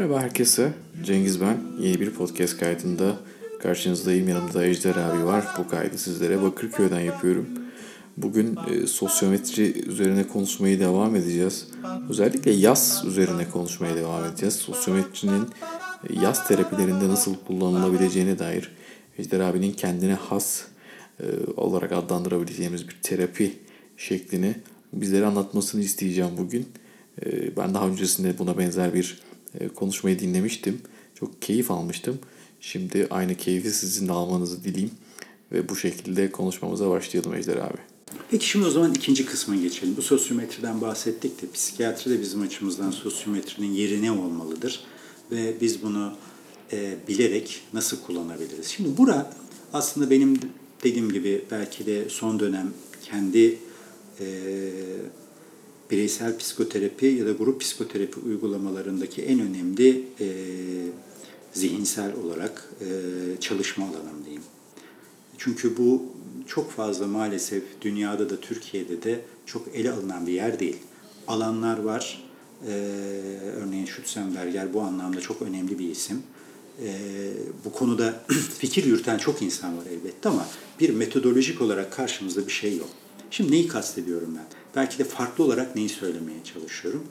Merhaba herkese, Cengiz ben. Yeni bir podcast kaydında karşınızdayım. Yanımda Ejder abi var. Bu kaydı sizlere Bakırköy'den yapıyorum. Bugün sosyometri üzerine konuşmaya devam edeceğiz. Özellikle yaz üzerine konuşmaya devam edeceğiz. Sosyometrinin yaz terapilerinde nasıl kullanılabileceğine dair Ejder abinin kendine has olarak adlandırabileceğimiz bir terapi şeklini bizlere anlatmasını isteyeceğim bugün. Ben daha öncesinde buna benzer bir konuşmayı dinlemiştim. Çok keyif almıştım. Şimdi aynı keyfi sizin de almanızı dileyim ve bu şekilde konuşmamıza başlayalım Ejder abi. Peki şimdi o zaman ikinci kısma geçelim. Bu sosyometriden bahsettik de psikiyatride bizim açımızdan sosyometrinin yeri ne olmalıdır ve biz bunu bilerek nasıl kullanabiliriz? Şimdi bura aslında benim dediğim gibi belki de son dönem kendi bireysel psikoterapi ya da grup psikoterapi uygulamalarındaki en önemli zihinsel olarak çalışma alanım diyeyim. Çünkü bu çok fazla maalesef dünyada da Türkiye'de de çok ele alınan bir yer değil. Alanlar var. Örneğin Schützenberger bu anlamda çok önemli bir isim. Bu konuda fikir yürüten çok insan var elbette ama bir metodolojik olarak karşımızda bir şey yok. Şimdi neyi kastediyorum ben? Belki de farklı olarak neyi söylemeye çalışıyorum.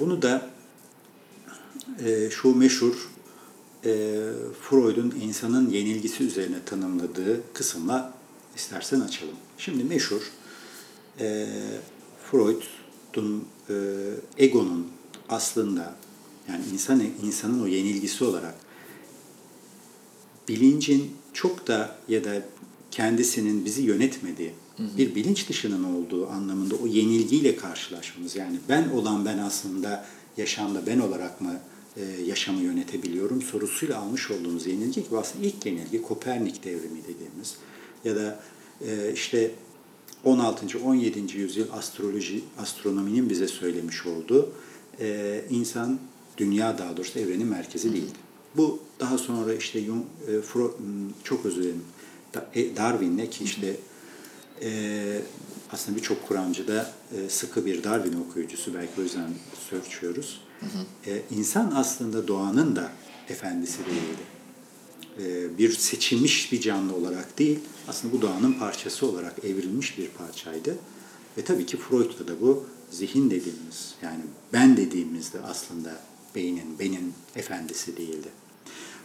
Bunu da şu meşhur Freud'un insanın yenilgisi üzerine tanımladığı kısımla istersen açalım. Şimdi meşhur Freud'un egonun aslında yani insanın o yenilgisi olarak bilincin çok da ya da kendisinin bizi yönetmediği bir bilinç dışının olduğu anlamında o yenilgiyle karşılaşmamız. Yani ben olan ben aslında yaşamda ben olarak mı yaşamı yönetebiliyorum sorusuyla almış olduğumuz yenilgi ki aslında ilk yenilgi Kopernik devrimi dediğimiz ya da işte 16. 17. yüzyıl astronominin bize söylemiş olduğu insan dünya daha doğrusu evrenin merkezi değildi. Bu daha sonra işte Jung, Darwin'le ki işte aslında birçok kuramcı da sıkı bir Darwin okuyucusu belki o yüzden sörçüyoruz. İnsan aslında doğanın da efendisi değildi. Bir seçilmiş bir canlı olarak değil, aslında bu doğanın parçası olarak evrilmiş bir parçaydı. Ve tabii ki Freud'da da bu zihin dediğimiz, yani ben dediğimizde aslında benim efendisi değildi.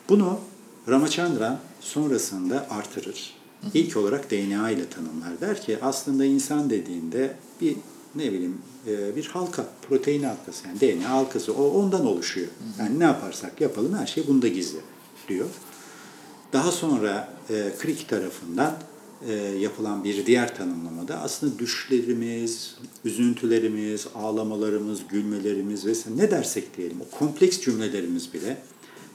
Bunu Ramachandra sonrasında artırır. İlk olarak DNA ile tanımlar. Der ki aslında insan dediğinde bir bir halka, protein halkası yani DNA halkası o ondan oluşuyor. Yani ne yaparsak yapalım her şey bunda gizli diyor. Daha sonra Crick tarafından yapılan bir diğer tanımlamada aslında düşlerimiz, üzüntülerimiz, ağlamalarımız, gülmelerimiz vesaire ne dersek diyelim o kompleks cümlelerimiz bile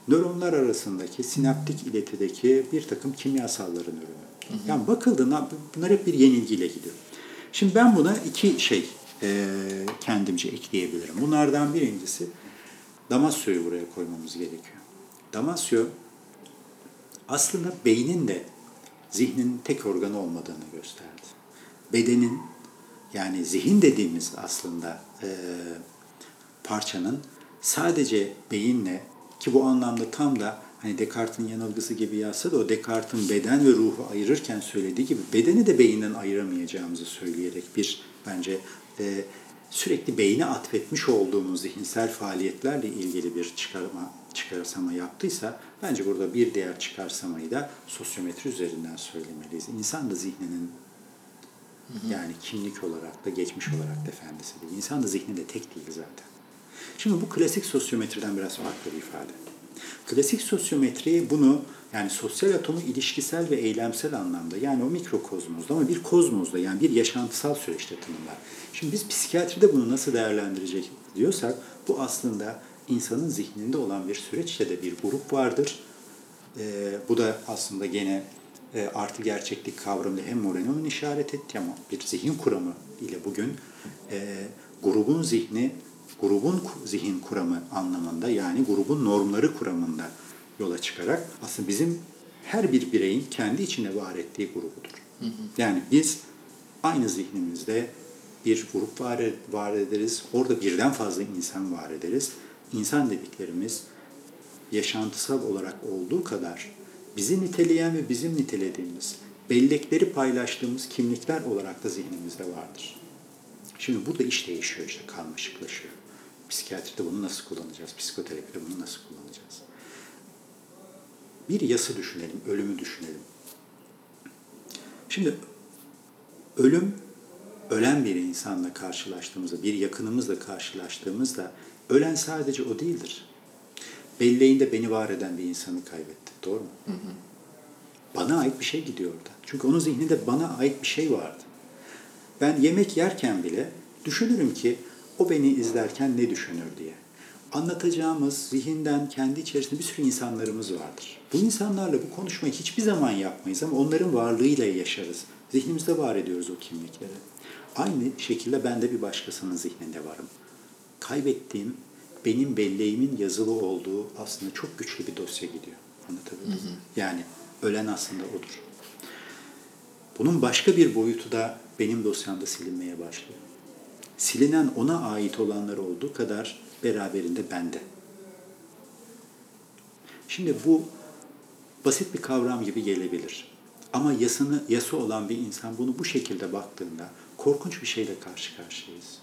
nöronlar arasındaki sinaptik iletideki bir takım kimyasalların ürünü. Yani bakıldığında bunlar hep bir yenilgiyle gidiyor. Şimdi ben buna iki şey kendimce ekleyebilirim. Bunlardan birincisi Damasio'yu buraya koymamız gerekiyor. Damasio aslında beynin de zihnin tek organı olmadığını gösterdi. Bedenin yani zihin dediğimiz aslında parçanın sadece beyinle ki bu anlamda tam da hani Descartes'in yanılgısı gibi yazsa da o Descartes'in beden ve ruhu ayırırken söylediği gibi bedeni de beyinden ayıramayacağımızı söyleyerek bir bence sürekli beyine atfetmiş olduğumuz zihinsel faaliyetlerle ilgili bir çıkarsama yaptıysa bence burada bir diğer çıkarsamayı da sosyometri üzerinden söylemeliyiz. İnsan da zihninin yani kimlik olarak da geçmiş olarak da efendisi değil. İnsan da zihni de tek değil zaten. Şimdi bu klasik sosyometriden biraz farklı bir ifade. Klasik sosyometri bunu yani sosyal atomu ilişkisel ve eylemsel anlamda yani o mikrokozmozda ama bir kozmozda yani bir yaşantısal süreçte tanımlar. Şimdi biz psikiyatride bunu nasıl değerlendirecek diyorsak bu aslında insanın zihninde olan bir süreçte de bir grup vardır. Bu da aslında gene artı gerçeklik kavramında hem Moreno'nun işaret ettiği ama bir zihin kuramı ile bugün grubun zihin kuramı anlamında yani grubun normları kuramında yola çıkarak aslında bizim her bir bireyin kendi içine var ettiği grubudur. Yani biz aynı zihnimizde bir grup var ederiz. Orada birden fazla insan var ederiz. insan dediklerimiz yaşantısal olarak olduğu kadar bizi niteleyen ve bizim nitelediğimiz, bellekleri paylaştığımız kimlikler olarak da zihnimizde vardır. Şimdi burada iş değişiyor işte, karmaşıklaşıyor. Psikiyatride bunu nasıl kullanacağız, psikoterapide bunu nasıl kullanacağız? Bir yası düşünelim, ölümü düşünelim. Şimdi ölüm, ölen bir insanla karşılaştığımızda, bir yakınımızla karşılaştığımızda ölen sadece o değildir. Belleğinde beni var eden bir insanı kaybetti. Doğru mu? Hı hı. Bana ait bir şey gidiyor orada. Çünkü onun zihninde bana ait bir şey vardı. Ben yemek yerken bile düşünürüm ki o beni izlerken ne düşünür diye. Anlatacağımız zihinden kendi içerisinde bir sürü insanlarımız vardır. Bu insanlarla bu konuşmayı hiçbir zaman yapmayız ama onların varlığıyla yaşarız. Zihnimizde var ediyoruz o kimlikleri. Aynı şekilde ben de bir başkasının zihninde varım. Kaybettiğim, benim belleğimin yazılı olduğu aslında çok güçlü bir dosya gidiyor. Anlatabildim mi? Yani ölen aslında odur. Bunun başka bir boyutu da benim dosyamda silinmeye başlıyor. Silinen ona ait olanlar olduğu kadar beraberinde bende. Şimdi bu basit bir kavram gibi gelebilir. Ama yası olan bir insan bunu bu şekilde baktığında korkunç bir şeyle karşı karşıyayız.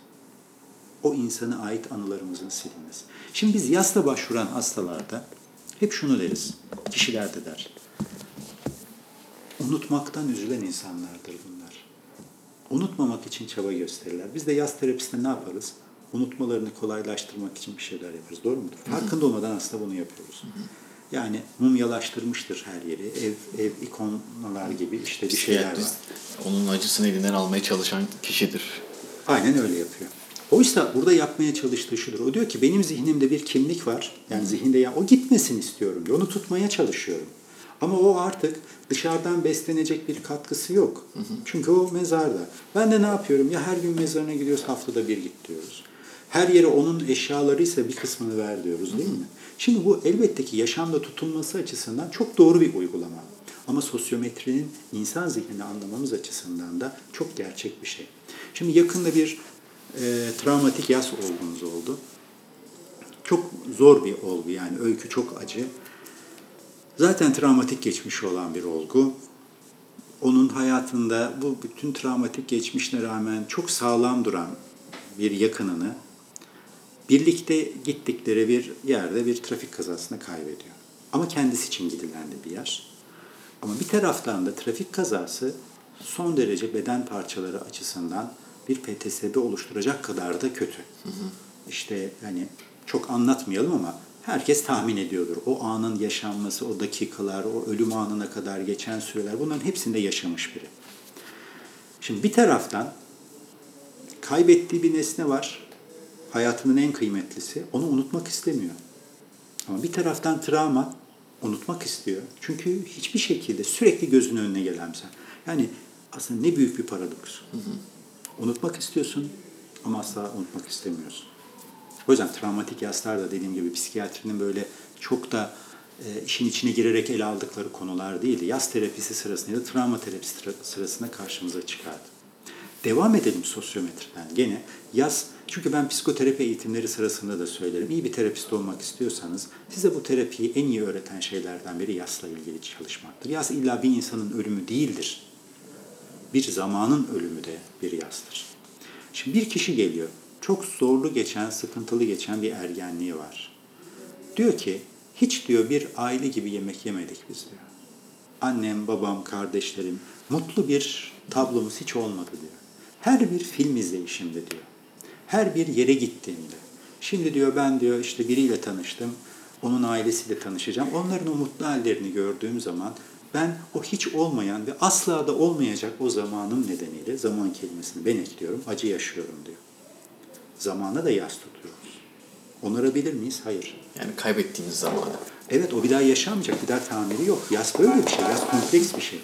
O insana ait anılarımızın silinmesi. Şimdi biz yasla başvuran hastalarda hep şunu deriz, kişiler de der. Unutmaktan üzülen insanlardır bunlar. Unutmamak için çaba gösterirler. Biz de yas terapisinde ne yaparız? Unutmalarını kolaylaştırmak için bir şeyler yaparız. Doğru mudur? Farkında olmadan aslında bunu yapıyoruz. Yani mumyalaştırmıştır her yeri. Ev ikonalar gibi işte bir şeyler var. Onun acısını elinden almaya çalışan kişidir. Aynen öyle yapıyor. Oysa burada yapmaya çalıştığı şudur. O diyor ki benim zihnimde bir kimlik var. Yani zihinde ya o gitmesin istiyorum diyor. Onu tutmaya çalışıyorum. Ama o artık dışarıdan beslenecek bir katkısı yok. Hı hı. Çünkü o mezarda. Ben de ne yapıyorum? Ya her gün mezarına gidiyoruz, haftada bir git diyoruz. Her yere onun eşyalarıysa bir kısmını ver diyoruz, değil mi? Şimdi bu elbette ki yaşamda tutunması açısından çok doğru bir uygulama. Ama sosyometrinin insan zihnini anlamamız açısından da çok gerçek bir şey. Şimdi yakında bir travmatik yas olgunuz oldu. Çok zor bir olgu, yani öykü çok acı. Zaten travmatik geçmişi olan bir olgu. Onun hayatında bu bütün travmatik geçmişine rağmen çok sağlam duran bir yakınını birlikte gittikleri bir yerde bir trafik kazasına kaybediyor. Ama kendisi için gidilen de bir yer. Ama bir taraftan da trafik kazası son derece beden parçaları açısından bir PTSB oluşturacak kadar da kötü. Hı hı. İşte hani çok anlatmayalım ama herkes tahmin ediyordur. O anın yaşanması, o dakikalar, o ölüm anına kadar geçen süreler, bunların hepsinde yaşamış biri. Şimdi bir taraftan kaybettiği bir nesne var. Hayatının en kıymetlisi. Onu unutmak istemiyor. Ama bir taraftan travma unutmak istiyor. Çünkü hiçbir şekilde sürekli gözünün önüne gelen bir şey. Yani aslında ne büyük bir paradoks. Hı hı. Unutmak istiyorsun ama asla unutmak istemiyorsun. O yüzden travmatik yaslar da dediğim gibi psikiyatrinin böyle çok da işin içine girerek ele aldıkları konular değildi. Yas terapisi sırasında ya da travma terapisi sırasında karşımıza çıkardı. Devam edelim sosyometriden. Gene yas, çünkü ben psikoterapi eğitimleri sırasında da söylerim. İyi bir terapist olmak istiyorsanız size bu terapiyi en iyi öğreten şeylerden biri yasla ilgili çalışmaktır. Yas illa bir insanın ölümü değildir. Bir zamanın ölümü de bir yastır. Şimdi bir kişi geliyor. Çok zorlu geçen, sıkıntılı geçen bir ergenliği var. Diyor ki, hiç diyor bir aile gibi yemek yemedik biz diyor. Annem, babam, kardeşlerim, mutlu bir tablomuz hiç olmadı diyor. Her bir film izleyişimde diyor. Her bir yere gittiğimde. Şimdi diyor ben diyor işte biriyle tanıştım, onun ailesiyle tanışacağım. Onların o mutlu hallerini gördüğüm zaman ben o hiç olmayan ve asla da olmayacak o zamanım nedeniyle zaman kelimesini ben ekliyorum, acı yaşıyorum diyor. Zamana da yas tutuyoruz. Onarabilir miyiz? Hayır. Yani kaybettiğimiz zamanı. Evet, o bir daha yaşamayacak, bir daha tamiri yok. Yas böyle bir şey, yas kompleks bir şey.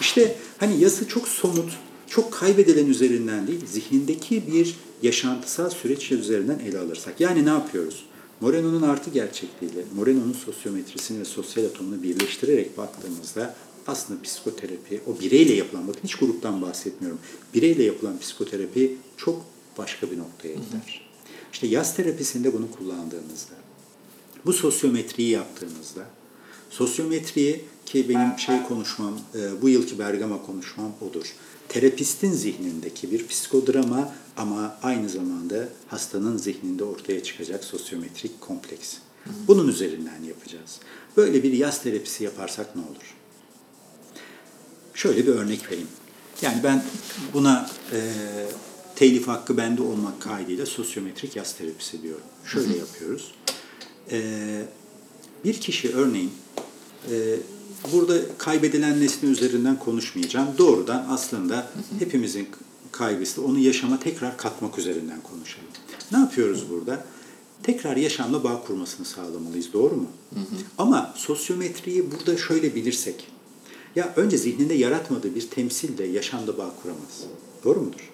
İşte hani yası çok somut, çok kaybedilen üzerinden değil, zihindeki bir yaşantısal süreç üzerinden ele alırsak. Yani ne yapıyoruz? Moreno'nun artı gerçekliğiyle, Moreno'nun sosyometrisini ve sosyal atomunu birleştirerek baktığımızda aslında psikoterapi, o bireyle yapılan, bakın hiç gruptan bahsetmiyorum, bireyle yapılan psikoterapi çok başka bir noktaya gider. İşte yaz terapisinde bunu kullandığınızda, bu sosyometriyi yaptığınızda, sosyometriyi ki benim konuşmam, bu yılki Bergama konuşmam odur. Terapistin zihnindeki bir psikodrama ama aynı zamanda hastanın zihninde ortaya çıkacak sosyometrik kompleks. Bunun üzerinden yapacağız. Böyle bir yaz terapisi yaparsak ne olur? Şöyle bir örnek vereyim. Yani ben buna telif hakkı bende olmak kaydıyla sosyometrik yaz terapisi diyorum. Şöyle yapıyoruz. Bir kişi örneğin burada kaybedilen nesne üzerinden konuşmayacağım. Doğrudan aslında hepimizin kaygısı, onu yaşama tekrar katmak üzerinden konuşalım. Ne yapıyoruz burada? Tekrar yaşamla bağ kurmasını sağlamalıyız. Doğru mu? Ama sosyometriyi burada şöyle bilirsek. Ya önce zihninde yaratmadığı bir temsil de yaşamda bağ kuramaz. Doğru mudur?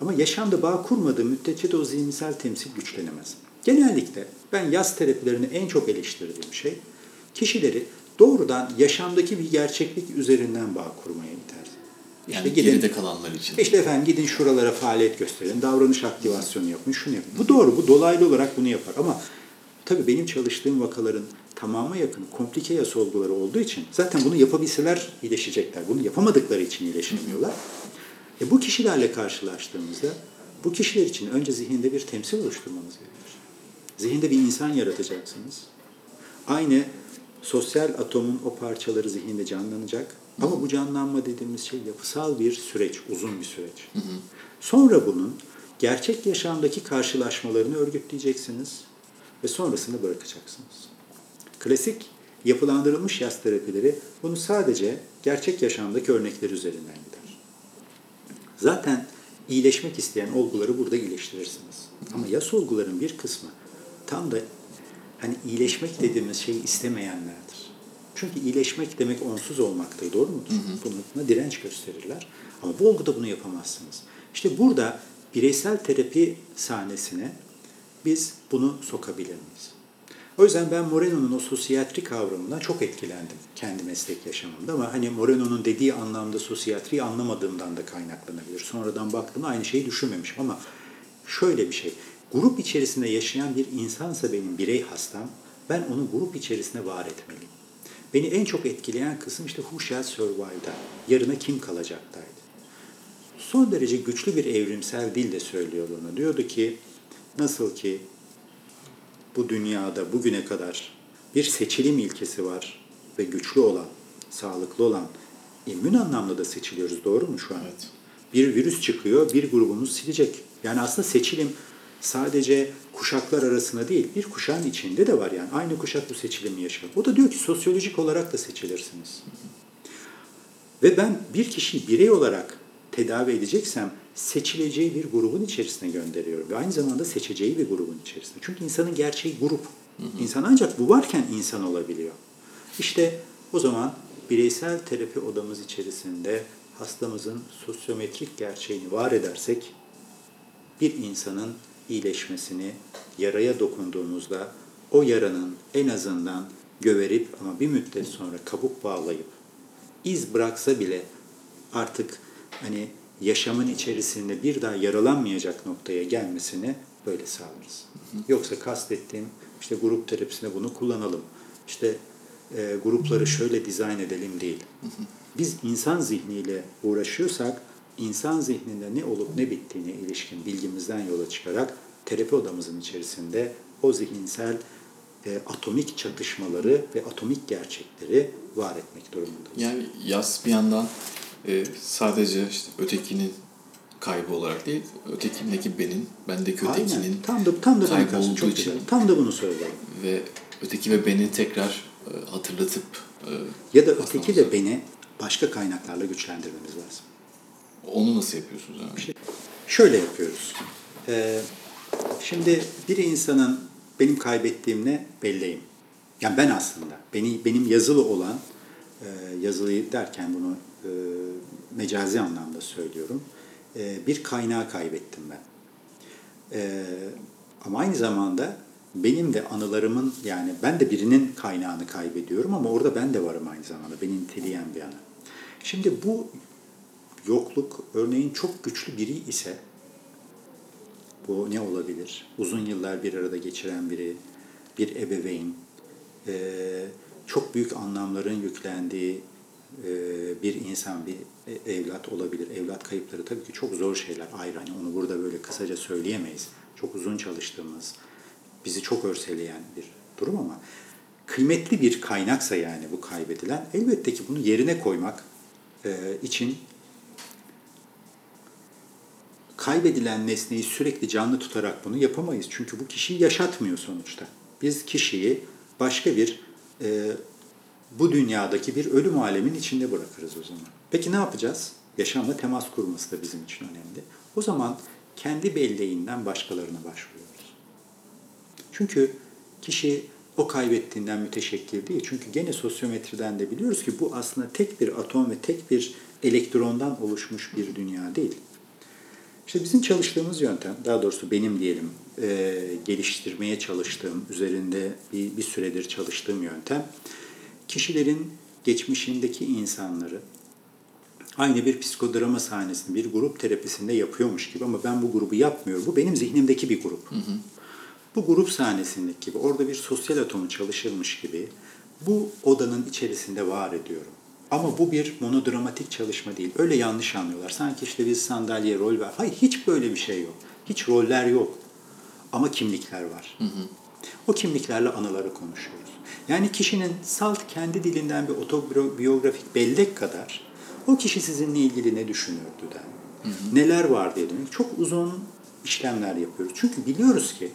Ama yaşamda bağ kurmadığı müddetçe de o zihinsel temsil güçlenemez. Genellikle ben yaz terapilerini en çok eleştirdiğim şey, kişileri doğrudan yaşamdaki bir gerçeklik üzerinden bağ kurmaya iter. Yani gidin, geride kalanlar için. İşte efendim gidin şuralara faaliyet gösterin, davranış aktivasyonu yapın, şunu yapın. Bu doğru, bu dolaylı olarak bunu yapar ama tabii benim çalıştığım vakaların tamama yakın komplike ya solguları olduğu için zaten bunu yapabilseler iyileşecekler. Bunu yapamadıkları için iyileşemiyorlar. Bu kişilerle karşılaştığımızda bu kişiler için önce zihinde bir temsil oluşturmanız gerekir. Zihinde bir insan yaratacaksınız. Aynı sosyal atomun o parçaları zihinde canlanacak. Ama bu canlanma dediğimiz şey yapısal bir süreç, uzun bir süreç. Sonra bunun gerçek yaşamdaki karşılaşmalarını örgütleyeceksiniz ve sonrasını bırakacaksınız. Klasik yapılandırılmış yaz terapileri bunu sadece gerçek yaşamdaki örnekler üzerinden gider. Zaten iyileşmek isteyen olguları burada iyileştirirsiniz. Ama yaz olguların bir kısmı tam da iyileşmek dediğimiz şeyi istemeyenlerdir. Çünkü iyileşmek demek onsuz olmaktır. Doğru mudur? Buna direnç gösterirler. Ama bu olguda bunu yapamazsınız. İşte burada bireysel terapi sahnesine biz bunu sokabilir miyiz? O yüzden ben Moreno'nun o sosyatri kavramından çok etkilendim kendi meslek yaşamımda. Ama Moreno'nun dediği anlamda sosyatriyi anlamadığımdan da kaynaklanabilir. Sonradan baktığımda aynı şeyi düşünmemişim ama şöyle bir şey. Grup içerisinde yaşayan bir insansa benim birey hastam, ben onu grup içerisine var etmeliyim. Beni en çok etkileyen kısım Who Shall Survive'da, yarına kim kalacaktaydı. Son derece güçlü bir evrimsel dil de söylüyor onu. Diyordu ki, nasıl ki bu dünyada bugüne kadar bir seçilim ilkesi var ve güçlü olan, sağlıklı olan, immün anlamda da seçiliyoruz. Doğru mu şu an? Evet. Bir virüs çıkıyor, bir grubumuz silecek. Yani aslında seçilim sadece kuşaklar arasında değil, bir kuşağın içinde de var yani. Aynı kuşak bu seçilimi yaşar. O da diyor ki sosyolojik olarak da seçilirsiniz. Ve ben bir kişiyi birey olarak tedavi edeceksem seçileceği bir grubun içerisine gönderiyorum. Ve aynı zamanda seçeceği bir grubun içerisine. Çünkü insanın gerçeği grup. İnsan ancak bu varken insan olabiliyor. İşte o zaman bireysel terapi odamız içerisinde hastamızın sosyometrik gerçeğini var edersek bir insanın iyileşmesini yaraya dokunduğumuzda o yaranın en azından göverip ama bir müddet sonra kabuk bağlayıp iz bıraksa bile artık yaşamın içerisinde bir daha yaralanmayacak noktaya gelmesini böyle sağlarız. Yoksa kastettiğim grup terapisinde bunu kullanalım. Grupları şöyle dizayn edelim değil. Biz insan zihniyle uğraşıyorsak İnsan zihninde ne olup ne bittiğine ilişkin bilgimizden yola çıkarak terapi odamızın içerisinde o zihinsel atomik çatışmaları ve atomik gerçekleri var etmek durumundayız. Yani yaz bir yandan sadece ötekinin kaybı olarak değil, ötekindeki benim, bendeki ötekinin tam da kaybı olduğu için. Tam da bunu söylüyorum. Ve öteki ve beni tekrar hatırlatıp ya da öteki de beni başka kaynaklarla güçlendirmemiz lazım. Onu nasıl yapıyorsunuz? Şöyle yapıyoruz. Şimdi bir insanın benim kaybettiğim ne? Belleğim. Yani ben aslında. Benim yazılı olan, yazılı derken bunu mecazi anlamda söylüyorum. Bir kaynağı kaybettim ben. Ama aynı zamanda benim de anılarımın, yani ben de birinin kaynağını kaybediyorum ama orada ben de varım aynı zamanda. Beni niteleyen bir anı. Şimdi bu yokluk örneğin çok güçlü biri ise Bu ne olabilir? Uzun yıllar bir arada geçiren biri, bir ebeveyn, çok büyük anlamların yüklendiği bir insan, bir evlat olabilir. Evlat kayıpları tabii ki çok zor şeyler ayrı. Yani onu burada böyle kısaca söyleyemeyiz. Çok uzun çalıştığımız, bizi çok örseleyen bir durum ama kıymetli bir kaynaksa yani bu kaybedilen, elbette ki bunu yerine koymak için kaybedilen nesneyi sürekli canlı tutarak bunu yapamayız. Çünkü bu kişiyi yaşatmıyor sonuçta. Biz kişiyi başka bir bu dünyadaki bir ölüm alemin içinde bırakırız o zaman. Peki ne yapacağız? Yaşamla temas kurması da bizim için önemli. O zaman kendi belleğinden başkalarına başvuruyoruz. Çünkü kişi o kaybettiğinden müteşekkil değil. Çünkü gene sosyometriden de biliyoruz ki bu aslında tek bir atom ve tek bir elektrondan oluşmuş bir dünya değil. İşte bizim çalıştığımız yöntem, daha doğrusu benim diyelim geliştirmeye çalıştığım, üzerinde bir süredir çalıştığım yöntem, kişilerin geçmişindeki insanları aynı bir psikodrama sahnesinde, bir grup terapisinde yapıyormuş gibi ama ben bu grubu yapmıyorum. Bu benim zihnimdeki bir grup. Hı hı. Bu grup sahnesindeki gibi, orada bir sosyal atomu çalışılmış gibi bu odanın içerisinde var ediyorum. Ama bu bir monodramatik çalışma değil. Öyle yanlış anlıyorlar. Sanki işte biz sandalye, rol var. Hayır, hiç böyle bir şey yok. Hiç roller yok. Ama kimlikler var. Hı hı. O kimliklerle anıları konuşuyoruz. Yani kişinin salt kendi dilinden bir otobiyografik bellek kadar o kişi sizinle ilgili ne düşünürdü de, hı hı, neler var diye demek. Çok uzun işlemler yapıyoruz. Çünkü biliyoruz ki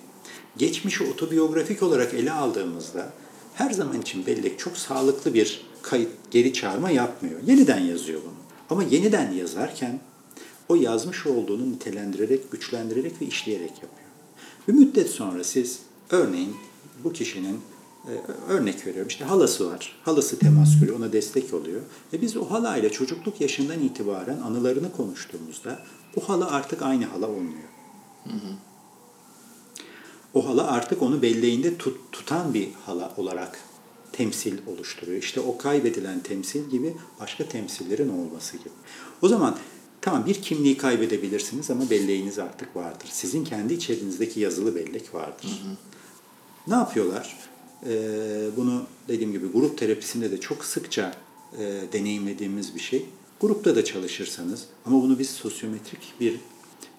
geçmişi otobiyografik olarak ele aldığımızda her zaman için bellek çok sağlıklı bir kayıt, geri çağırma yapmıyor. Yeniden yazıyor bunu. Ama yeniden yazarken o yazmış olduğunu nitelendirerek, güçlendirerek ve işleyerek yapıyor. Bir müddet sonra siz örneğin bu kişinin, örnek veriyorum, işte halası var. Halası temas kuruyor, ona destek oluyor. Ve biz o halayla çocukluk yaşından itibaren anılarını konuştuğumuzda o hala artık aynı hala olmuyor. Hı hı. O hala artık onu belleğinde tutan bir hala olarak temsil oluşturuyor. İşte o kaybedilen temsil gibi başka temsillerin olması gibi. O zaman tamam, bir kimliği kaybedebilirsiniz ama belleğiniz artık vardır. Sizin kendi içerinizdeki yazılı bellek vardır. Hı hı. Ne yapıyorlar? Bunu dediğim gibi grup terapisinde de çok sıkça deneyimlediğimiz bir şey. Grupta da çalışırsanız ama bunu biz sosyometrik bir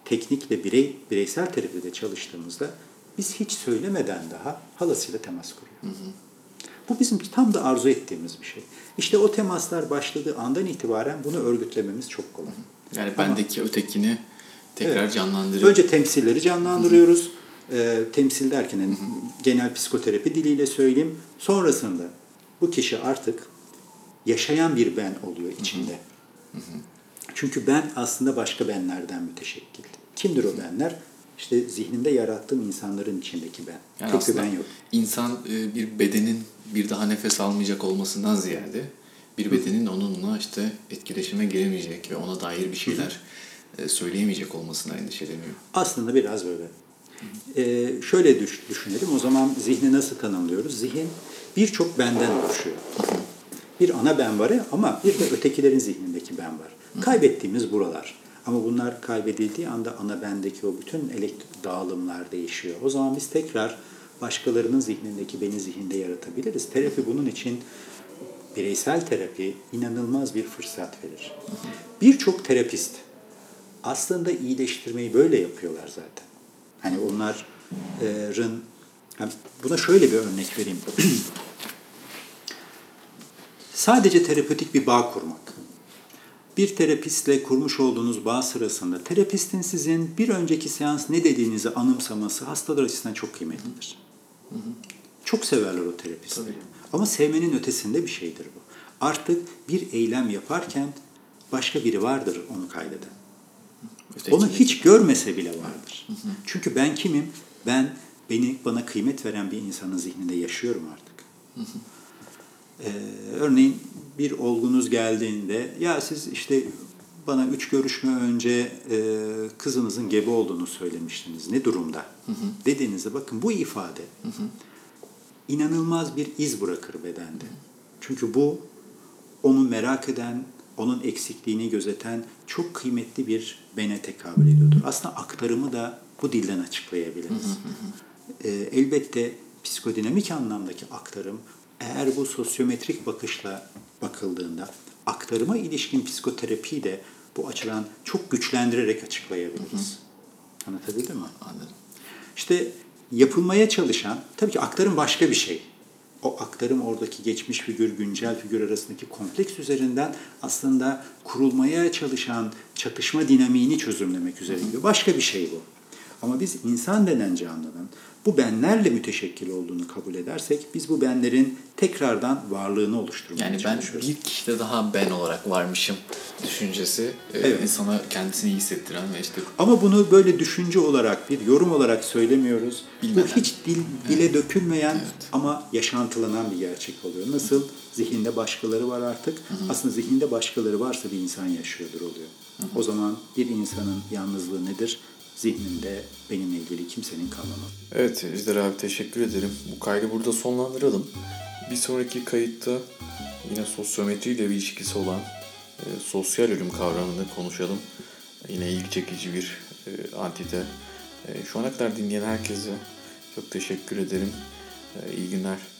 teknikle bireysel terapide çalıştığımızda biz hiç söylemeden daha halasıyla temas kuruyor. Hı hı. Bu bizim tam da arzu ettiğimiz bir şey. İşte o temaslar başladığı andan itibaren bunu örgütlememiz çok kolay. Yani bendeki ötekini tekrar, evet, canlandırıyoruz. Önce temsilleri canlandırıyoruz. Hı hı. Temsil derken yani, hı hı, genel psikoterapi diliyle söyleyeyim. Sonrasında bu kişi artık yaşayan bir ben oluyor içinde. Hı hı. Hı hı. Çünkü ben aslında başka benlerden müteşekkil. Kimdir o benler? İşte zihnimde yarattığım insanların içindeki ben. Yani tek bir ben yok. İnsan bir bedenin bir daha nefes almayacak olmasından ziyade bir bedenin onunla işte etkileşime giremeyecek ve ona dair bir şeyler söyleyemeyecek olmasına endişeleniyor. Aslında biraz böyle. Şöyle düşünelim. O zaman zihni nasıl tanımlıyoruz? Zihin birçok benden oluşuyor. Bir ana ben var ama bir de ötekilerin zihnindeki ben var. Kaybettiğimiz buralar. Ama bunlar kaybedildiği anda ana bendeki o bütün dağılımlar değişiyor. O zaman biz tekrar başkalarının zihnindeki beni zihinde yaratabiliriz. Terapi bunun için, bireysel terapi inanılmaz bir fırsat verir. Birçok terapist aslında iyileştirmeyi böyle yapıyorlar zaten. Hani onların, buna şöyle bir örnek vereyim. Sadece terapötik bir bağ kurmak. Bir terapistle kurmuş olduğunuz bağ sırasında terapistin sizin bir önceki seans ne dediğinizi anımsaması hastalar açısından çok kıymetlidir. Hı hı. Çok severler o terapistleri. Tabii. Ama sevmenin ötesinde bir şeydir bu. Artık bir eylem yaparken başka biri vardır onu kaydeden. Öteki onu hiç görmese bile vardır. Hı hı. Çünkü ben kimim? Ben bana kıymet veren bir insanın zihninde yaşıyorum artık. Hı hı. Örneğin bir olgunuz geldiğinde ya siz işte bana 3 görüşme önce kızınızın gebe olduğunu söylemiştiniz. Ne durumda? Hı hı. Dediğinizde bakın bu ifade, hı hı, inanılmaz bir iz bırakır bedende. Hı hı. Çünkü bu onu merak eden, onun eksikliğini gözeten çok kıymetli bir beyne tekabül ediyordur. Aslında aktarımı da bu dilden açıklayabiliriz. Elbette psikodinamik anlamdaki aktarım, eğer bu sosyometrik bakışla bakıldığında aktarıma ilişkin psikoterapiyi de bu açıdan çok güçlendirerek açıklayabiliriz. Anlatabildim mi? Anladım. İşte yapılmaya çalışan, tabii ki aktarım başka bir şey. O aktarım oradaki geçmiş figür, güncel figür arasındaki kompleks üzerinden aslında kurulmaya çalışan çatışma dinamiğini çözümlemek üzere gidiyor. Başka bir şey bu. Ama biz insan denen canlının bu benlerle müteşekkil olduğunu kabul edersek biz bu benlerin tekrardan varlığını oluşturmaya çalışıyoruz. Yani ben bir kişide daha ben olarak varmışım düşüncesi insana kendisini iyi hissettiren ve işte... Ama bunu böyle düşünce olarak bir yorum olarak söylemiyoruz. Bilmeden. Bu hiç dile dökülmeyen ama yaşantılanan bir gerçek oluyor. Nasıl? Zihinde başkaları var artık. Aslında zihinde başkaları varsa bir insan yaşıyordur oluyor. O zaman bir insanın yalnızlığı nedir? Zihninde benimle ilgili kimsenin kalmaması. Evet Ejder abi, teşekkür ederim. Bu kaydı burada sonlandıralım. Bir sonraki kayıtta yine sosyometriyle bir ilişkisi olan sosyal ölüm kavramını konuşalım. Yine ilgi çekici bir antite. Şu ana kadar dinleyen herkese çok teşekkür ederim. İyi günler.